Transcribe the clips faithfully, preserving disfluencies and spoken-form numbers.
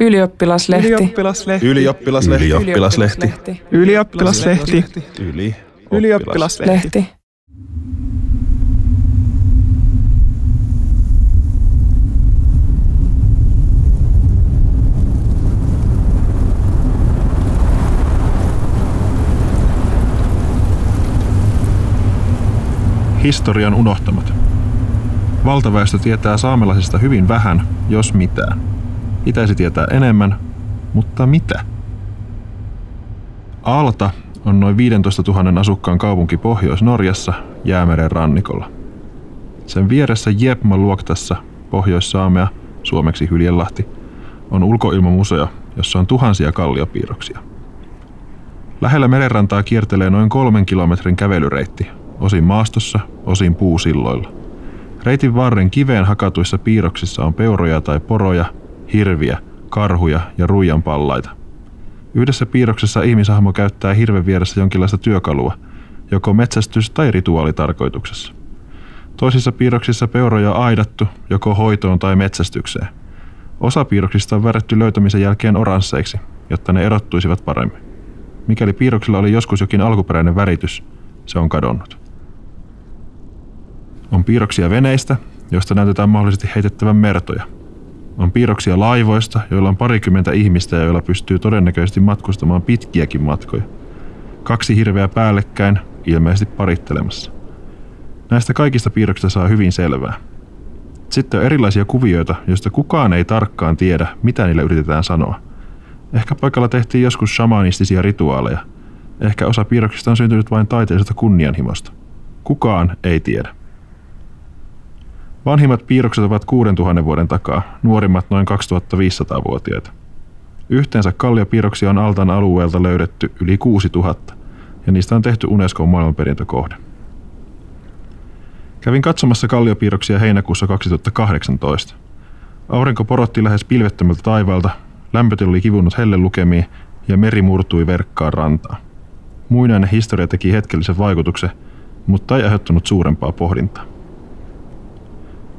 Ylioppilaslehti. Ylioppilaslehti. Ylioppilaslehti. Ylioppilaslehti. Ylioppilaslehti. Yli. Ylioppilaslehti. Historian unohtamat. Valtaväestö tietää saamelaisista hyvin vähän, jos mitään. Pitäisi tietää enemmän, mutta mitä? Alta on noin viisitoistatuhatta asukkaan kaupunki Pohjois-Norjassa Jäämeren rannikolla. Sen vieressä Jebma-luoktassa, Pohjois-Saamea, suomeksi Hyljenlahti, on ulkoilmamuseo, jossa on tuhansia kalliopiirroksia. Lähellä merenrantaa kiertelee noin kolmen kilometrin kävelyreitti, osin maastossa, osin puusilloilla. Reitin varren kiveen hakatuissa piirroksissa on peuroja tai poroja, hirviä, karhuja ja ruijanpallaita. Yhdessä piirroksessa ihmishahmo käyttää hirven vieressä jonkinlaista työkalua, joko metsästys- tai rituaalitarkoituksessa. Toisissa piirroksissa peuroja on aidattu, joko hoitoon tai metsästykseen. Osa piirroksista on värrätty löytämisen jälkeen oransseiksi, jotta ne erottuisivat paremmin. Mikäli piirroksilla oli joskus jokin alkuperäinen väritys, se on kadonnut. On piirroksia veneistä, joista näytetään mahdollisesti heitettävän mertoja. On piirroksia laivoista, joilla on parikymmentä ihmistä ja joilla pystyy todennäköisesti matkustamaan pitkiäkin matkoja. Kaksi hirveä päällekkäin, ilmeisesti parittelemassa. Näistä kaikista piirroksista saa hyvin selvää. Sitten on erilaisia kuvioita, joista kukaan ei tarkkaan tiedä, mitä niillä yritetään sanoa. Ehkä paikalla tehtiin joskus shamanistisia rituaaleja. Ehkä osa piirroksista on syntynyt vain taiteellisesta kunnianhimosta. Kukaan ei tiedä. Vanhimmat piirrokset ovat kuusituhatta vuoden takaa, nuorimmat noin kaksituhattaviisisataa-vuotiaita. Yhteensä kalliopiirroksia on Altan alueelta löydetty yli kuusituhatta, ja niistä on tehty Unescon maailmanperintökohde. Kävin katsomassa kalliopiirroksia heinäkuussa kaksituhattakahdeksantoista. Aurinko porotti lähes pilvettömältä taivaalta, lämpötila oli kivunnut hellen lukemiin ja meri murtui verkkaan rantaan. Muinainen historia teki hetkellisen vaikutuksen, mutta ei aiheuttanut suurempaa pohdintaa.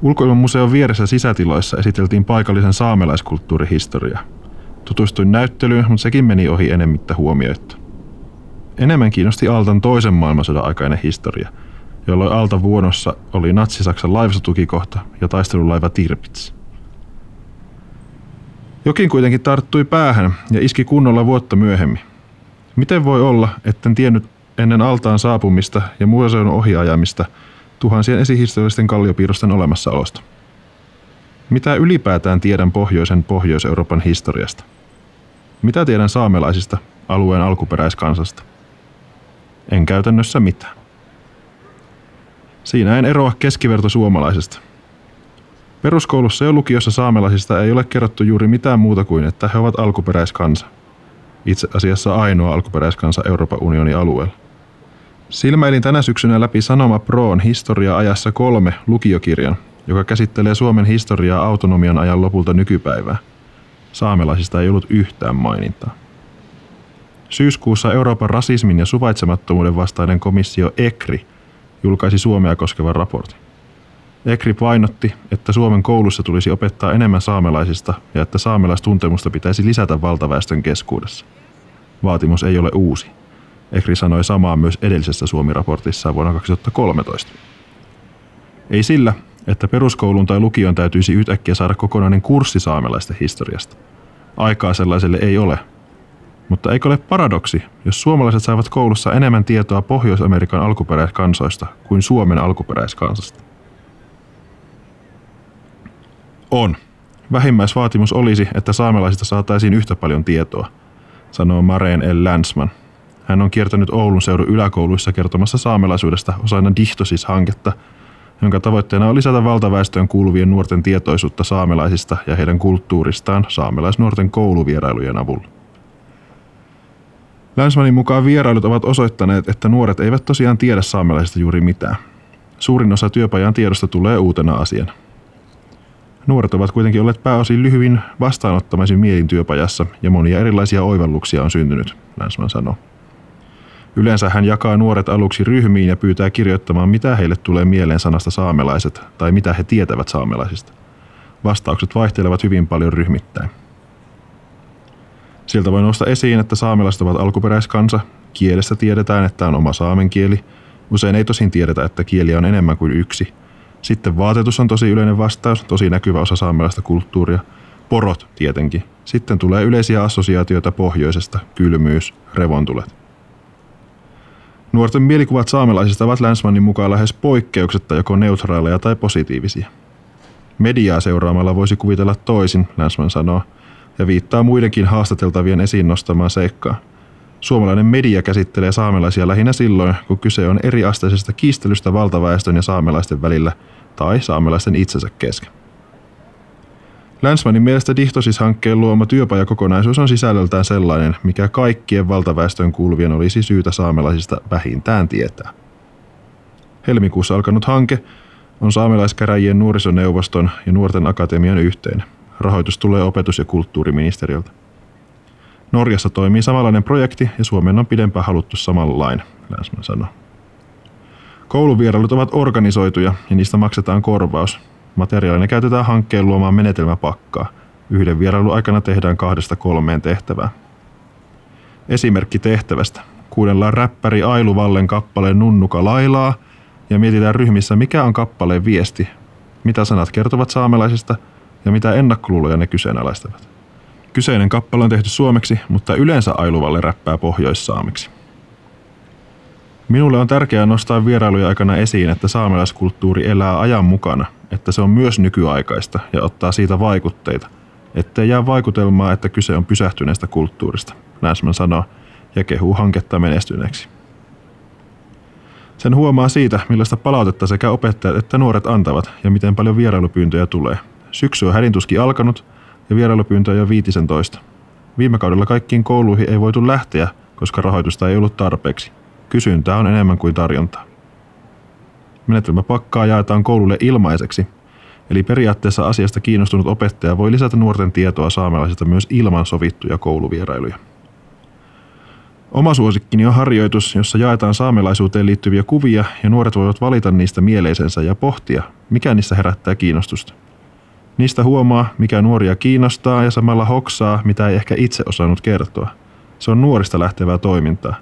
Ulkoilmamuseon vieressä sisätiloissa esiteltiin paikallisen saamelaiskulttuurihistoriaa. Tutustuin näyttelyyn, mutta sekin meni ohi enemmittä huomioitta. Enemmän kiinnosti Altan toisen maailmansodan aikainen historia, jolloin Alta vuonossa oli Natsi-Saksan laivastotukikohta ja taistelulaiva Tirpitz. Jokin kuitenkin tarttui päähän ja iski kunnolla vuotta myöhemmin. Miten voi olla, etten tiennyt ennen Altaan saapumista ja museon ohiajamista tuhansien esihistoriallisten kalliopiirrosten olemassaolosta? Mitä ylipäätään tiedän pohjoisen Pohjois-Euroopan historiasta? Mitä tiedän saamelaisista, alueen alkuperäiskansasta? En käytännössä mitään. Siinä en eroa keskiverto suomalaisesta. Peruskoulussa ja lukiossa saamelaisista ei ole kerrottu juuri mitään muuta kuin, että he ovat alkuperäiskansa. Itse asiassa ainoa alkuperäiskansa Euroopan unionin alueella. Silmäilin tänä syksynä läpi Sanoma Proon Historia ajassa kolme -lukiokirjan, joka käsittelee Suomen historiaa autonomian ajan lopulta nykypäivää. Saamelaisista ei ollut yhtään mainintaa. Syyskuussa Euroopan rasismin ja suvaitsemattomuuden vastainen komissio E C R I julkaisi Suomea koskevan raportin. E C R I painotti, että Suomen koulussa tulisi opettaa enemmän saamelaisista ja että saamelaistuntemusta pitäisi lisätä valtaväestön keskuudessa. Vaatimus ei ole uusi. E C R I sanoi samaa myös edellisessä Suomi-raportissaan vuonna kaksituhattakolmetoista. Ei sillä, että peruskoulun tai lukion täytyisi yhtäkkiä saada kokonainen kurssi saamelaisten historiasta. Aikaa sellaiselle ei ole. Mutta eikö ole paradoksi, jos suomalaiset saivat koulussa enemmän tietoa Pohjois-Amerikan alkuperäiskansoista kuin Suomen alkuperäiskansasta? On. Vähimmäisvaatimus olisi, että saamelaisista saataisiin yhtä paljon tietoa, sanoo Mareen L Länsman. Hän on kiertänyt Oulun seudun yläkouluissa kertomassa saamelaisuudesta osana Dihtosis-hanketta, jonka tavoitteena on lisätä valtaväestöön kuuluvien nuorten tietoisuutta saamelaisista ja heidän kulttuuristaan saamelaisnuorten kouluvierailujen avulla. Länsmanin mukaan vierailut ovat osoittaneet, että nuoret eivät tosiaan tiedä saamelaisista juuri mitään. Suurin osa työpajan tiedosta tulee uutena asiana. Nuoret ovat kuitenkin olleet pääosin lyhyin vastaanottamaisin mielin työpajassa ja monia erilaisia oivalluksia on syntynyt, Länsman sanoo. Yleensä hän jakaa nuoret aluksi ryhmiin ja pyytää kirjoittamaan, mitä heille tulee mieleen sanasta saamelaiset tai mitä he tietävät saamelaisista. Vastaukset vaihtelevat hyvin paljon ryhmittäin. Siltä voi nousta esiin, että saamelaiset ovat alkuperäiskansa, kielestä tiedetään, että on oma saamen kieli. Usein ei tosin tiedetä, että kieliä on enemmän kuin yksi. Sitten vaatetus on tosi yleinen vastaus, tosi näkyvä osa saamelaista kulttuuria. Porot tietenkin. Sitten tulee yleisiä assosiaatioita pohjoisesta, kylmyys, revontulet. Nuorten mielikuvat saamelaisista ovat Länsmanin mukaan lähes poikkeuksetta joko neutraaleja tai positiivisia. Mediaa seuraamalla voisi kuvitella toisin, Länsman sanoo, ja viittaa muidenkin haastateltavien esiin nostamaan seikkaan. Suomalainen media käsittelee saamelaisia lähinnä silloin, kun kyse on eriasteisesta kiistelystä valtaväestön ja saamelaisten välillä tai saamelaisten itsensä kesken. Länsmanin mielestä Dihtosis-hankkeen luoma työpajakokonaisuus on sisällöltään sellainen, mikä kaikkien valtaväestön kuuluvien olisi syytä saamelaisista vähintään tietää. Helmikuussa alkanut hanke on saamelaiskäräjien nuorisoneuvoston ja nuorten akatemian yhteinen. Rahoitus tulee opetus- ja kulttuuriministeriöltä. Norjassa toimii samanlainen projekti ja Suomeen on pidempään haluttu samanlainen, Länsman sanoo. Kouluvierailut ovat organisoituja ja niistä maksetaan korvaus. Materiaalina käytetään hankkeen luomaan menetelmäpakkaa. Yhden vierailun aikana tehdään kahdesta kolmeen tehtävää. Esimerkki tehtävästä. Kuunnellaan räppäri Ailu Vallen kappaleen Nunnuka lailaa ja mietitään ryhmissä, mikä on kappaleen viesti, mitä sanat kertovat saamelaisista ja mitä ennakkoluuloja ne kyseenalaistavat. Kyseinen kappale on tehty suomeksi, mutta yleensä Ailu Valle räppää pohjoissaamiksi. Minulle on tärkeää nostaa vierailujen aikana esiin, että saamelaiskulttuuri elää ajan mukana, että se on myös nykyaikaista ja ottaa siitä vaikutteita, ettei jää vaikutelmaa, että kyse on pysähtyneestä kulttuurista, Länsman sanoo ja kehuu hanketta menestyneeksi. Sen huomaa siitä, millaista palautetta sekä opettajat että nuoret antavat ja miten paljon vierailupyyntöjä tulee. Syksy on hädintuskin alkanut ja vierailupyyntöjä jo viisitoista. Viime kaudella kaikkiin kouluihin ei voitu lähteä, koska rahoitusta ei ollut tarpeeksi. Kysyntää on enemmän kuin tarjontaa. Menetelmäpakkaa jaetaan koululle ilmaiseksi, eli periaatteessa asiasta kiinnostunut opettaja voi lisätä nuorten tietoa saamelaisista myös ilman sovittuja kouluvierailuja. Oma suosikkini on harjoitus, jossa jaetaan saamelaisuuteen liittyviä kuvia ja nuoret voivat valita niistä mieleisensä ja pohtia, mikä niissä herättää kiinnostusta. Niistä huomaa, mikä nuoria kiinnostaa ja samalla hoksaa, mitä ei ehkä itse osannut kertoa. Se on nuorista lähtevää toimintaa.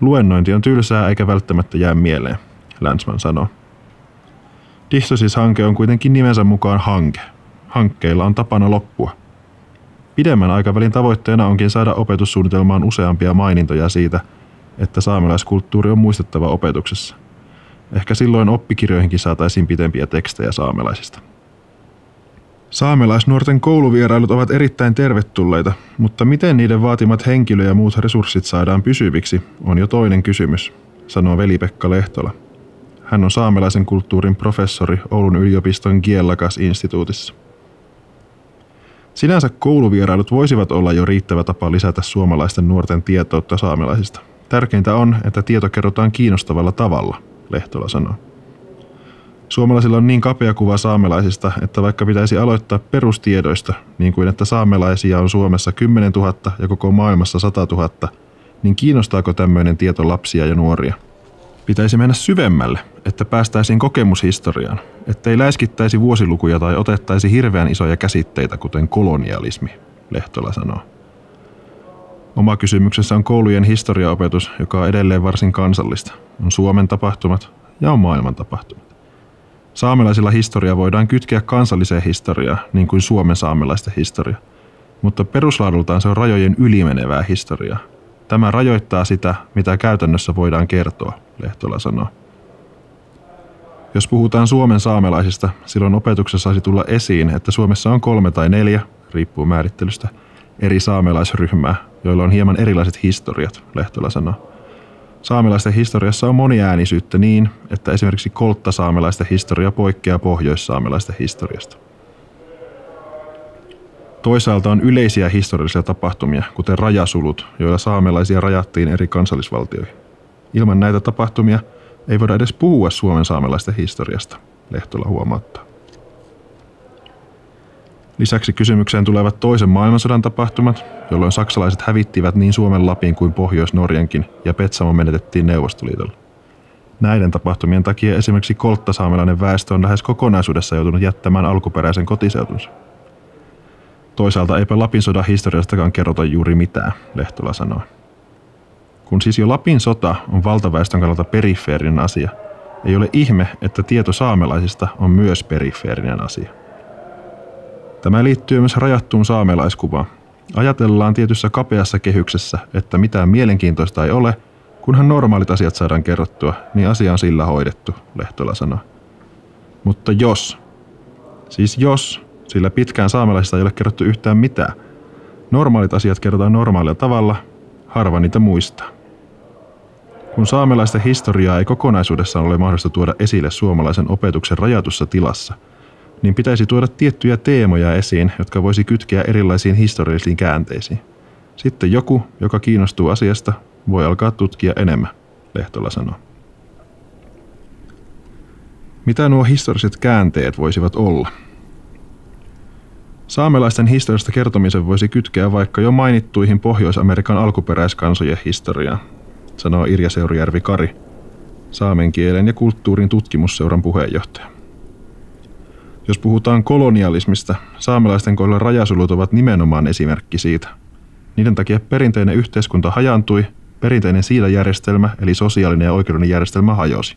Luennointi on tylsää eikä välttämättä jää mieleen, Länsman sanoo. Dihtosis-hanke on kuitenkin nimensä mukaan hanke. Hankkeilla on tapana loppua. Pidemmän aikavälin tavoitteena onkin saada opetussuunnitelmaan useampia mainintoja siitä, että saamelaiskulttuuri on muistettava opetuksessa. Ehkä silloin oppikirjoihinkin saataisiin pitempiä tekstejä saamelaisista. Saamelaisnuorten kouluvierailut ovat erittäin tervetulleita, mutta miten niiden vaatimat henkilö- ja muut resurssit saadaan pysyviksi, on jo toinen kysymys, sanoo Veli-Pekka Lehtola. Hän on saamelaisen kulttuurin professori Oulun yliopiston Giellagas-instituutissa. Sinänsä kouluvierailut voisivat olla jo riittävä tapa lisätä suomalaisten nuorten tietoutta saamelaisista. Tärkeintä on, että tieto kerrotaan kiinnostavalla tavalla, Lehtola sanoo. Suomalaisilla on niin kapea kuva saamelaisista, että vaikka pitäisi aloittaa perustiedoista, niin kuin että saamelaisia on Suomessa kymmenen tuhatta ja koko maailmassa sata tuhatta, niin kiinnostaako tämmöinen tieto lapsia ja nuoria? Pitäisi mennä syvemmälle, että päästäisiin kokemushistoriaan, ettei läiskittäisi vuosilukuja tai otettaisi hirveän isoja käsitteitä, kuten kolonialismi, Lehtola sanoo. Oma kysymyksessä on koulujen historiaopetus, joka on edelleen varsin kansallista. On Suomen tapahtumat ja on maailman tapahtumat. Saamelaisilla historia voidaan kytkeä kansalliseen historiaan, niin kuin Suomen saamelaisten historia, mutta peruslaadultaan se on rajojen ylimenevää historiaa. Tämä rajoittaa sitä, mitä käytännössä voidaan kertoa, Lehtola sanoo. Jos puhutaan Suomen saamelaisista, silloin opetuksessa saisi tulla esiin, että Suomessa on kolme tai neljä, riippuu määrittelystä, eri saamelaisryhmää, joilla on hieman erilaiset historiat, Lehtola sanoo. Saamelaisten historiassa on moniäänisyyttä niin, että esimerkiksi kolttasaamelaisten historia poikkeaa pohjoissaamelaisten historiasta. Toisaalta on yleisiä historiallisia tapahtumia, kuten rajasulut, joilla saamelaisia rajattiin eri kansallisvaltioihin. Ilman näitä tapahtumia ei voida edes puhua Suomen saamelaisten historiasta, Lehtola huomauttaa. Lisäksi kysymykseen tulevat toisen maailmansodan tapahtumat, jolloin saksalaiset hävittivät niin Suomen Lapin kuin Pohjois-Norjankin ja Petsamo menetettiin Neuvostoliitolle. Näiden tapahtumien takia esimerkiksi kolttasaamelainen väestö on lähes kokonaisuudessa joutunut jättämään alkuperäisen kotiseutunsa. Toisaalta eipä Lapin sodan historiastakaan kerrota juuri mitään, Lehtola sanoi. Kun siis jo Lapin sota on valtaväestön kannalta perifeerinen asia, ei ole ihme, että tieto saamelaisista on myös perifeerinen asia. Tämä liittyy myös rajattuun saamelaiskuvaan. Ajatellaan tietyssä kapeassa kehyksessä, että mitään mielenkiintoista ei ole, kunhan normaalit asiat saadaan kerrottua, niin asia on sillä hoidettu, Lehtola sanoi. Mutta jos, siis jos, sillä pitkään saamelaisista ei ole kerrottu yhtään mitään, normaalit asiat kerrotaan normaalilla tavalla, harva niitä muistaa. Kun saamelaisten historiaa ei kokonaisuudessaan ole mahdollista tuoda esille suomalaisen opetuksen rajatussa tilassa, niin pitäisi tuoda tiettyjä teemoja esiin, jotka voisi kytkeä erilaisiin historiallisiin käänteisiin. Sitten joku, joka kiinnostuu asiasta, voi alkaa tutkia enemmän, Lehtola sanoi. Mitä nuo historialliset käänteet voisivat olla? Saamelaisten historiasta kertomisen voisi kytkeä vaikka jo mainittuihin Pohjois-Amerikan alkuperäiskansojen historiaan, sanoo Irja Seurujärvi-Kari, saamen kielen ja kulttuurin tutkimusseuran puheenjohtaja. Jos puhutaan kolonialismista, saamelaisten kohdalla rajasulut ovat nimenomaan esimerkki siitä. Niiden takia perinteinen yhteiskunta hajaantui, perinteinen siidajärjestelmä eli sosiaalinen ja oikeudellinen järjestelmä hajosi.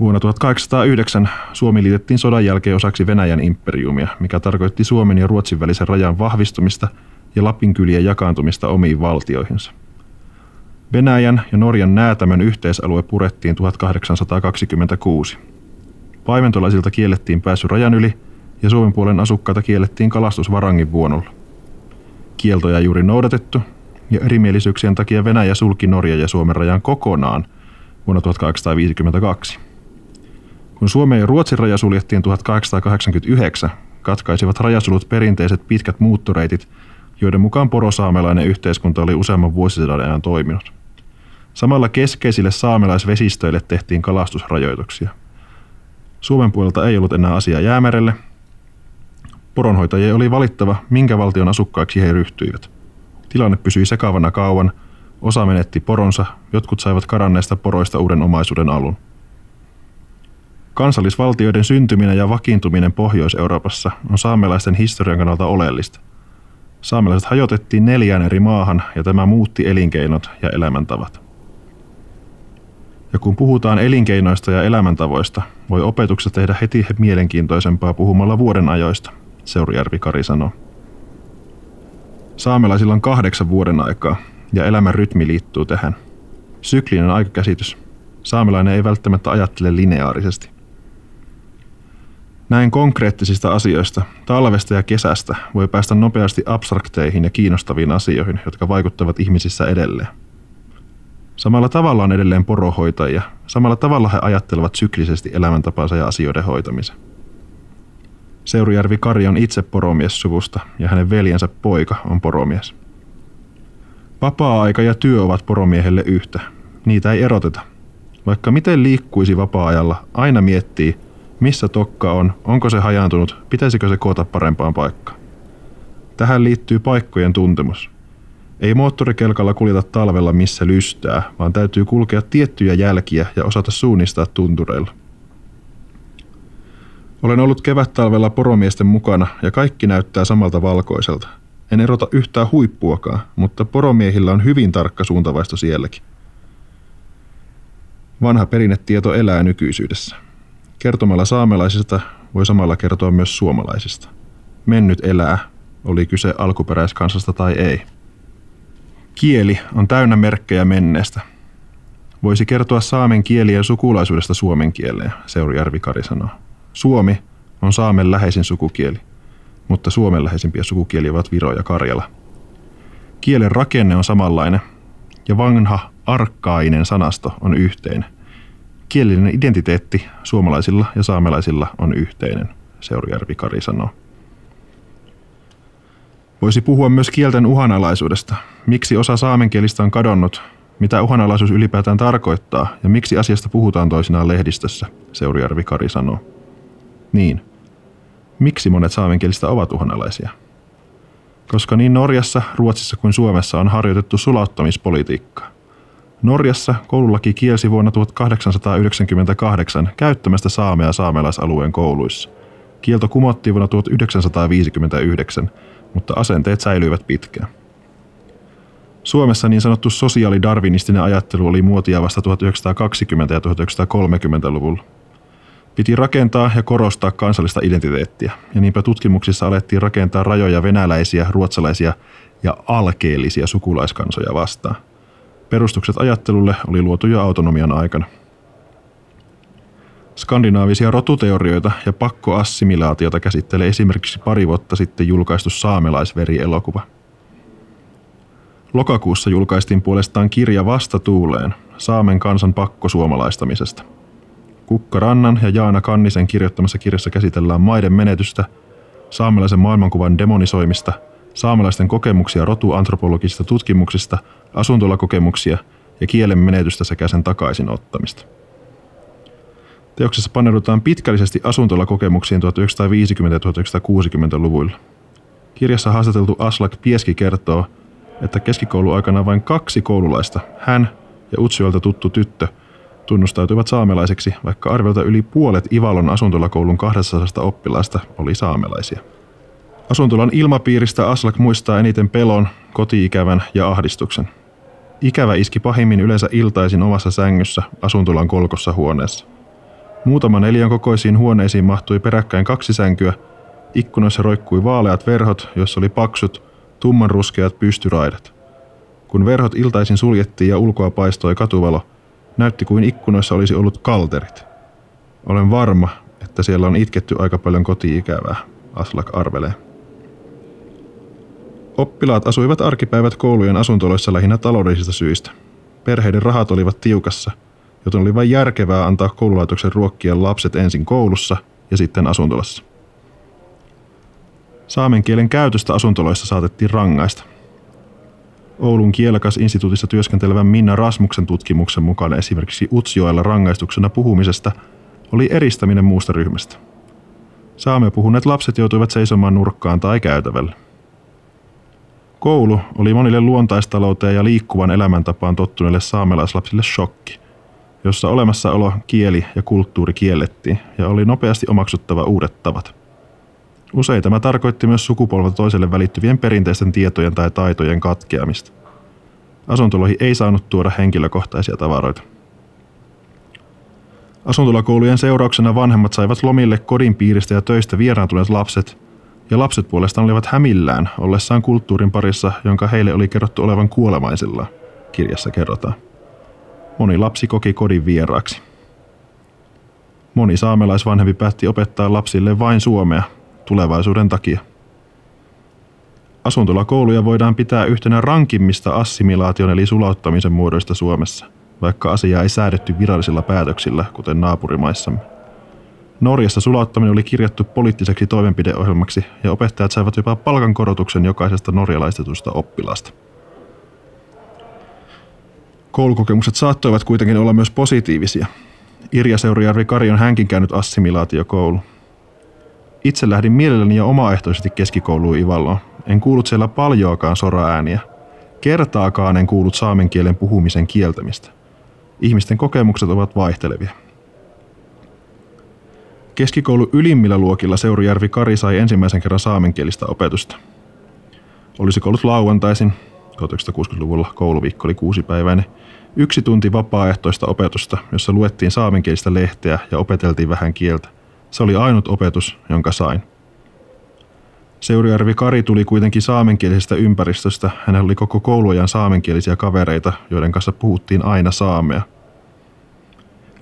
Vuonna tuhatkahdeksansataayhdeksän Suomi liitettiin sodan jälkeen osaksi Venäjän imperiumia, mikä tarkoitti Suomen ja Ruotsin välisen rajan vahvistumista ja Lapin kylien jakaantumista omiin valtioihinsa. Venäjän ja Norjan Näätämön yhteisalue purettiin tuhatkahdeksansataakaksikymmentäkuusi. Paimentolaisilta kiellettiin pääsy rajan yli ja Suomen puolen asukkaita kiellettiin kalastus Varangin vuonolla. Kieltoja ei juuri noudatettu ja erimielisyyksien takia Venäjä sulki Norjan ja Suomen rajan kokonaan vuonna tuhatkahdeksansataaviisikymmentäkaksi. Kun Suomen ja Ruotsin raja suljettiin tuhatkahdeksansataakahdeksankymmentäyhdeksän, katkaisivat rajasulut perinteiset pitkät muuttoreitit, joiden mukaan porosaamelainen yhteiskunta oli useamman vuosisadan ajan toiminut. Samalla keskeisille saamelaisvesistöille tehtiin kalastusrajoituksia. Suomen puolelta ei ollut enää asiaa Jäämerelle. Poronhoitajien oli valittava, minkä valtion asukkaiksi he ryhtyivät. Tilanne pysyi sekavana kauan, osa menetti poronsa, jotkut saivat karanneista poroista uuden omaisuuden alun. Kansallisvaltioiden syntyminen ja vakiintuminen Pohjois-Euroopassa on saamelaisten historian kannalta oleellista. Saamelaiset hajotettiin neljään eri maahan ja tämä muutti elinkeinot ja elämäntavat. Ja kun puhutaan elinkeinoista ja elämäntavoista, voi opetuksessa tehdä heti mielenkiintoisempaa puhumalla vuodenajoista, Seurujärvi-Kari sanoo. Saamelaisilla on kahdeksan vuoden aikaa ja elämän rytmi liittyy tähän. Syklinen aikakäsitys. Saamelainen ei välttämättä ajattele lineaarisesti. Näin konkreettisista asioista, talvesta ja kesästä, voi päästä nopeasti abstrakteihin ja kiinnostaviin asioihin, jotka vaikuttavat ihmisissä edelleen. Samalla tavalla on edelleen poronhoitajia, samalla tavalla he ajattelevat syklisesti elämäntapansa ja asioiden hoitamisen. Seurujärvi-Kari on itse poromies-suvusta ja hänen veljensä poika on poromies. Vapaa-aika ja työ ovat poromiehelle yhtä, niitä ei eroteta. Vaikka miten liikkuisi vapaa-ajalla, aina miettii, missä tokka on, onko se hajaantunut, pitäisikö se koota parempaan paikkaan. Tähän liittyy paikkojen tuntemus. Ei moottorikelkalla kuljeta talvella missä lystää, vaan täytyy kulkea tiettyjä jälkiä ja osata suunnistaa tuntureilla. Olen ollut kevättalvella poromiesten mukana ja kaikki näyttää samalta valkoiselta. En erota yhtään huippuakaan, mutta poromiehillä on hyvin tarkka suuntavaisto sielläkin. Vanha perinnetieto elää nykyisyydessä. Kertomalla saamelaisista voi samalla kertoa myös suomalaisista. Mennyt elää, oli kyse alkuperäiskansasta tai ei. Kieli on täynnä merkkejä menneestä. Voisi kertoa saamen kielien sukulaisuudesta suomen kieleen, Seurujärvi-Kari sanoo. Suomi on saamen läheisin sukukieli, mutta suomen läheisimpiä sukukieliä ovat Viro ja Karjala. Kielen rakenne on samanlainen ja vanha arkkainen sanasto on yhteinen. Kielinen identiteetti suomalaisilla ja saamelaisilla on yhteinen, Seurujärvi-Kari sanoo. Voisi puhua myös kielten uhanalaisuudesta. Miksi osa saamenkielistä on kadonnut, mitä uhanalaisuus ylipäätään tarkoittaa ja miksi asiasta puhutaan toisinaan lehdistössä, Seurujärvi-Kari sanoo. Niin. Miksi monet saamenkielistä ovat uhanalaisia? Koska niin Norjassa, Ruotsissa kuin Suomessa on harjoitettu sulauttamispolitiikkaa. Norjassa koululaki kielsi vuonna tuhatkahdeksansataayhdeksänkymmentäkahdeksan käyttämästä saamea saamelaisalueen kouluissa. Kielto kumottiin vuonna tuhatyhdeksänsataaviisikymmentäyhdeksän, mutta asenteet säilyivät pitkään. Suomessa niin sanottu sosiaalidarwinistinen ajattelu oli muotia vasta tuhatyhdeksänsataakaksikymmentä- ja tuhatyhdeksänsataakolmekymmentäluvulla. Piti rakentaa ja korostaa kansallista identiteettiä, ja niinpä tutkimuksissa alettiin rakentaa rajoja venäläisiä, ruotsalaisia ja alkeellisia sukulaiskansoja vastaan. Perustukset ajattelulle oli luotu jo autonomian aikana. Skandinaavisia rotuteorioita ja pakkoassimilaatiota käsittelee esimerkiksi pari vuotta sitten julkaistu saamelaisverielokuva. Lokakuussa julkaistiin puolestaan kirja Vastatuuleen, saamen kansan pakkosuomalaistamisesta. Kukka Rannan ja Jaana Kannisen kirjoittamassa kirjassa käsitellään maiden menetystä, saamelaisen maailmankuvan demonisoimista, saamelaisten kokemuksia rotuantropologisista tutkimuksista, asuntolakokemuksia ja kielen menetystä sekä sen takaisinottamista. Teoksessa paneudutaan pitkällisesti asuntolakokemuksiin tuhatyhdeksänsataaviisikymmentä- ja tuhatyhdeksänsataakuusikymmentäluvuilla. Kirjassa haastateltu Aslak Pieski kertoo, että keskikouluaikana vain kaksi koululaista, hän ja Utsjoelta tuttu tyttö, tunnustautuivat saamelaiseksi, vaikka arviolta yli puolet Ivalon asuntolakoulun kaksisataa oppilaasta oli saamelaisia. Asuntolan ilmapiiristä Aslak muistaa eniten pelon, koti-ikävän ja ahdistuksen. Ikävä iski pahimmin yleensä iltaisin omassa sängyssä asuntolan kolkossa huoneessa. Muutaman neliön kokoisiin huoneisiin mahtui peräkkäin kaksi sänkyä, ikkunoissa roikkui vaaleat verhot, joissa oli paksut, tummanruskeat pystyraidat. Kun verhot iltaisin suljettiin ja ulkoa paistoi katuvalo, näytti kuin ikkunoissa olisi ollut kalterit. Olen varma, että siellä on itketty aika paljon koti-ikävää, Aslak arvelee. Oppilaat asuivat arkipäivät koulujen asuntoloissa lähinnä taloudellisista syistä. Perheiden rahat olivat tiukassa, joten oli vain järkevää antaa koululaitoksen ruokkia lapset ensin koulussa ja sitten asuntolassa. Saamen kielen käytöstä asuntoloissa saatettiin rangaista. Oulun Giellagas-instituutissa työskentelevän Minna Rasmuksen tutkimuksen mukaan esimerkiksi Utsjoella rangaistuksena puhumisesta oli eristäminen muusta ryhmästä. Saamea puhuneet lapset joutuivat seisomaan nurkkaan tai käytävälle. Koulu oli monille luontaistalouteen ja liikkuvan elämäntapaan tottuneille saamelaislapsille shokki, jossa olemassaolo, kieli ja kulttuuri kiellettiin ja oli nopeasti omaksuttava uudet tavat. Usein tämä tarkoitti myös sukupolvelta toiselle välittyvien perinteisten tietojen tai taitojen katkeamista. Asuntoloihin ei saanut tuoda henkilökohtaisia tavaroita. Asuntolakoulujen seurauksena vanhemmat saivat lomille kodin piiristä ja töistä vieraantuneet lapset, ja lapset puolestaan olivat hämillään ollessaan kulttuurin parissa, jonka heille oli kerrottu olevan kuolemaisilla, kirjassa kerrotaan. Moni lapsi koki kodin vieraaksi. Moni saamelaisvanhempi päätti opettaa lapsille vain suomea tulevaisuuden takia. Asuntolakouluja voidaan pitää yhtenä rankimmista assimilaation eli sulauttamisen muodoista Suomessa, vaikka asiaa ei säädetty virallisilla päätöksillä, kuten naapurimaissamme. Norjassa sulauttaminen oli kirjattu poliittiseksi toimenpideohjelmaksi ja opettajat saivat jopa palkankorotuksen jokaisesta norjalaistetusta oppilaasta. Koulukokemukset saattoivat kuitenkin olla myös positiivisia. Irja Seurujärvi-Kari on hänkin käynyt assimilaatiokoulu. Itse lähdin mielelläni ja omaehtoisesti keskikouluun Ivaloon. En kuullut siellä paljoakaan soraääniä. Kertaakaan en kuullut saamen kielen puhumisen kieltämistä. Ihmisten kokemukset ovat vaihtelevia. Keskikoulu ylimmillä luokilla Seurujärvi-Kari sai ensimmäisen kerran saamenkielistä opetusta. Olisiko ollut lauantaisin, tuhatyhdeksänsataakuusikymmentäluvulla kouluviikko oli kuusipäiväinen, yksi tunti vapaaehtoista opetusta, jossa luettiin saamenkielistä lehteä ja opeteltiin vähän kieltä. Se oli ainut opetus, jonka sain. Seurujärvi-Kari tuli kuitenkin saamenkielisestä ympäristöstä. Hänellä oli koko kouluajan saamenkielisiä kavereita, joiden kanssa puhuttiin aina saamea.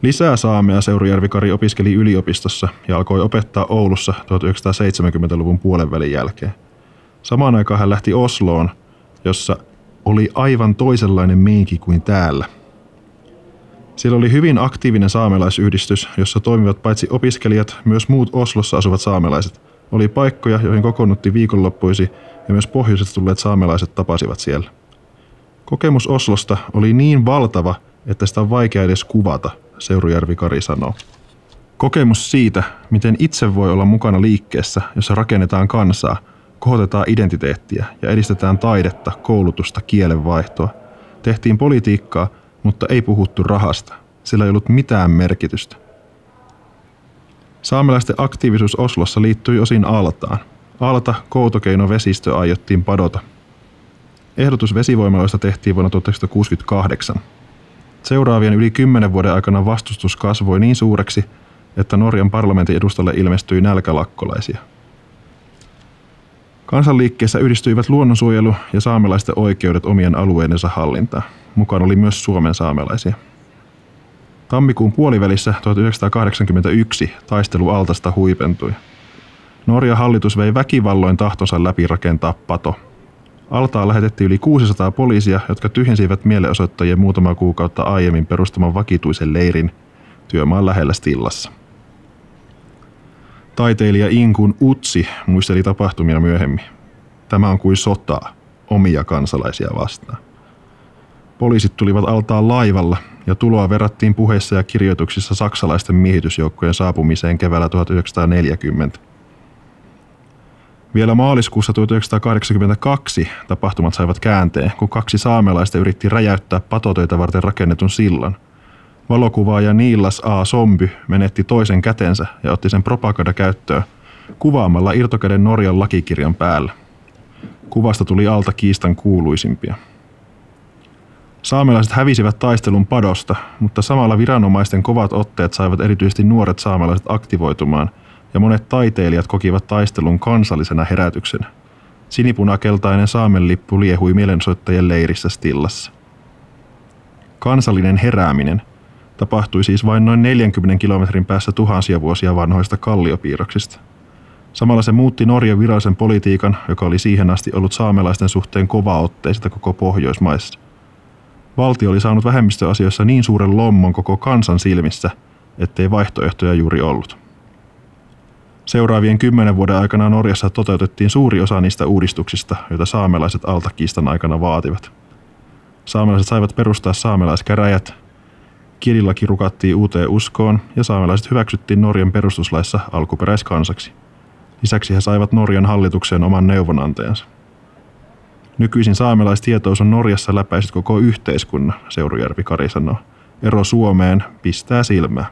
Lisää saamea Seurujärvi-Kari opiskeli yliopistossa ja alkoi opettaa Oulussa tuhatyhdeksänsataaseitsemänkymmentäluvun puolenvälin jälkeen. Samaan aikaan hän lähti Osloon, jossa oli aivan toisenlainen meininki kuin täällä. Siellä oli hyvin aktiivinen saamelaisyhdistys, jossa toimivat paitsi opiskelijat, myös muut Oslossa asuvat saamelaiset. Oli paikkoja, joihin kokoonnuttiin viikonloppuisi ja myös pohjoisesta tulleet saamelaiset tapasivat siellä. Kokemus Oslosta oli niin valtava, että sitä on vaikea edes kuvata, Seurujärvi-Kari sanoo. Kokemus siitä, miten itse voi olla mukana liikkeessä, jossa rakennetaan kansaa, kohotetaan identiteettiä ja edistetään taidetta, koulutusta, kielenvaihtoa. Tehtiin politiikkaa, mutta ei puhuttu rahasta. Sillä ei ollut mitään merkitystä. Saamelaisten aktiivisuus Oslossa liittyi osin Altaan. Alta Koutokeino vesistö aiottiin padota. Ehdotus vesivoimaloista tehtiin vuonna tuhatyhdeksänsataakuusikymmentäkahdeksan. Seuraavien yli kymmenen vuoden aikana vastustus kasvoi niin suureksi, että Norjan parlamentin edustalle ilmestyi nälkälakkolaisia. Kansanliikkeessä yhdistyivät luonnonsuojelu ja saamelaisten oikeudet omien alueidensa hallintaan. Mukaan oli myös Suomen saamelaisia. Tammikuun puolivälissä tuhatyhdeksänsataakahdeksankymmentäyksi taistelu Altasta huipentui. Norjan hallitus vei väkivalloin tahtonsa läpi rakentaa pato. Altaan lähetettiin yli kuusisataa poliisia, jotka tyhjensivät mielenosoittajien muutama kuukautta aiemmin perustaman vakituisen leirin työmaan lähellä Stillassa. Taiteilija Inkun Utsi muisteli tapahtumia myöhemmin. Tämä on kuin sotaa, omia kansalaisia vastaan. Poliisit tulivat Altaan laivalla ja tuloa verrattiin puheissa ja kirjoituksissa saksalaisten miehitysjoukkojen saapumiseen keväällä tuhatyhdeksänsataaneljäkymmentä. Vielä maaliskuussa tuhatyhdeksänsataakahdeksankymmentäkaksi tapahtumat saivat käänteen, kun kaksi saamelaista yritti räjäyttää patotöitä varten rakennetun sillan. Valokuvaaja Niillas A. Somby menetti toisen kätensä ja otti sen propagandakäyttöön kuvaamalla irtokäden Norjan lakikirjan päällä. Kuvasta tuli Alta kiistan kuuluisimpia. Saamelaiset hävisivät taistelun padosta, mutta samalla viranomaisten kovat otteet saivat erityisesti nuoret saamelaiset aktivoitumaan ja monet taiteilijat kokivat taistelun kansallisena herätyksenä. Sinipuna-keltainen saamen lippu liehui mielenosoittajien leirissä Stillassa. Kansallinen herääminen tapahtui siis vain noin neljänkymmenen kilometrin päässä tuhansia vuosia vanhoista kalliopiirroksista. Samalla se muutti Norjan virallisen politiikan, joka oli siihen asti ollut saamelaisten suhteen kovaotteista koko Pohjoismaissa. Valtio oli saanut vähemmistöasioissa niin suuren lommon koko kansan silmissä, ettei vaihtoehtoja juuri ollut. Seuraavien kymmenen vuoden aikana Norjassa toteutettiin suuri osa niistä uudistuksista, joita saamelaiset altakiistan aikana vaativat. Saamelaiset saivat perustaa saamelaiskäräjät, kielilaki rukattiin uuteen uskoon ja saamelaiset hyväksyttiin Norjan perustuslaissa alkuperäiskansaksi. Lisäksi he saivat Norjan hallitukseen oman neuvonantajansa. Nykyisin saamelaistietous on Norjassa läpäisyt koko yhteiskunnan, Seurujärvi-Kari sanoo. Ero Suomeen pistää silmää.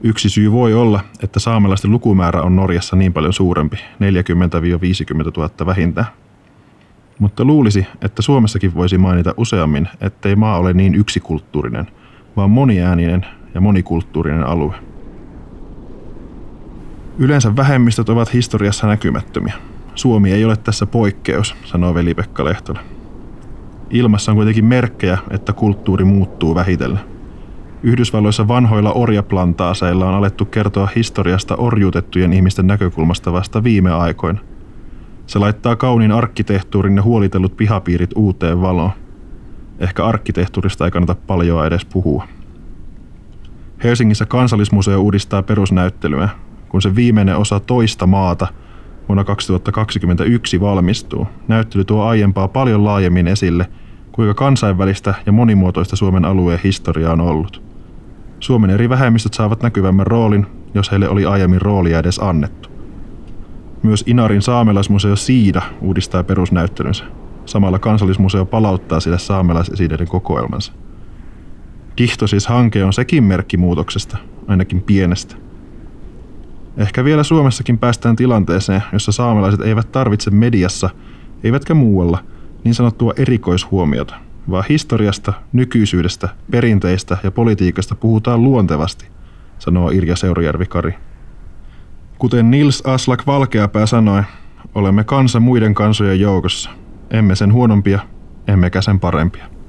Yksi syy voi olla, että saamelaisten lukumäärä on Norjassa niin paljon suurempi, neljäkymmentä–viisikymmentä tuhatta vähintään. Mutta luulisi, että Suomessakin voisi mainita useammin, ettei maa ole niin yksikulttuurinen, vaan moniääninen ja monikulttuurinen alue. Yleensä vähemmistöt ovat historiassa näkymättömiä. Suomi ei ole tässä poikkeus, sanoo Veli-Pekka Lehtola. Ilmassa on kuitenkin merkkejä, että kulttuuri muuttuu vähitellen. Yhdysvalloissa vanhoilla orjaplantaaseilla on alettu kertoa historiasta orjuutettujen ihmisten näkökulmasta vasta viime aikoina. Se laittaa kauniin arkkitehtuurin ja huolitellut pihapiirit uuteen valoon. Ehkä arkkitehtuurista ei kannata paljoa edes puhua. Helsingissä Kansallismuseo uudistaa perusnäyttelyä, kun se viimeinen osa toista maata vuonna kaksituhattakaksikymmentäyksi valmistuu. Näyttely tuo aiempaa paljon laajemmin esille, kuinka kansainvälistä ja monimuotoista Suomen alueen historia on ollut. Suomen eri vähemmistöt saavat näkyvämmän roolin, jos heille oli aiemmin roolia edes annettu. Myös Inarin saamelaismuseo Siida uudistaa perusnäyttelynsä. Samalla Kansallismuseo palauttaa sille saamelaisesineiden kokoelmansa. Dihtosis-hanke on sekin merkki muutoksesta, ainakin pienestä. Ehkä vielä Suomessakin päästään tilanteeseen, jossa saamelaiset eivät tarvitse mediassa, eivätkä muualla, niin sanottua erikoishuomiota, vaan historiasta, nykyisyydestä, perinteistä ja politiikasta puhutaan luontevasti, sanoo Irja Seurujärvi-Kari. Kuten Nils Aslak Valkeapää sanoi, olemme kansa muiden kansojen joukossa. Emme sen huonompia, emmekä sen parempia.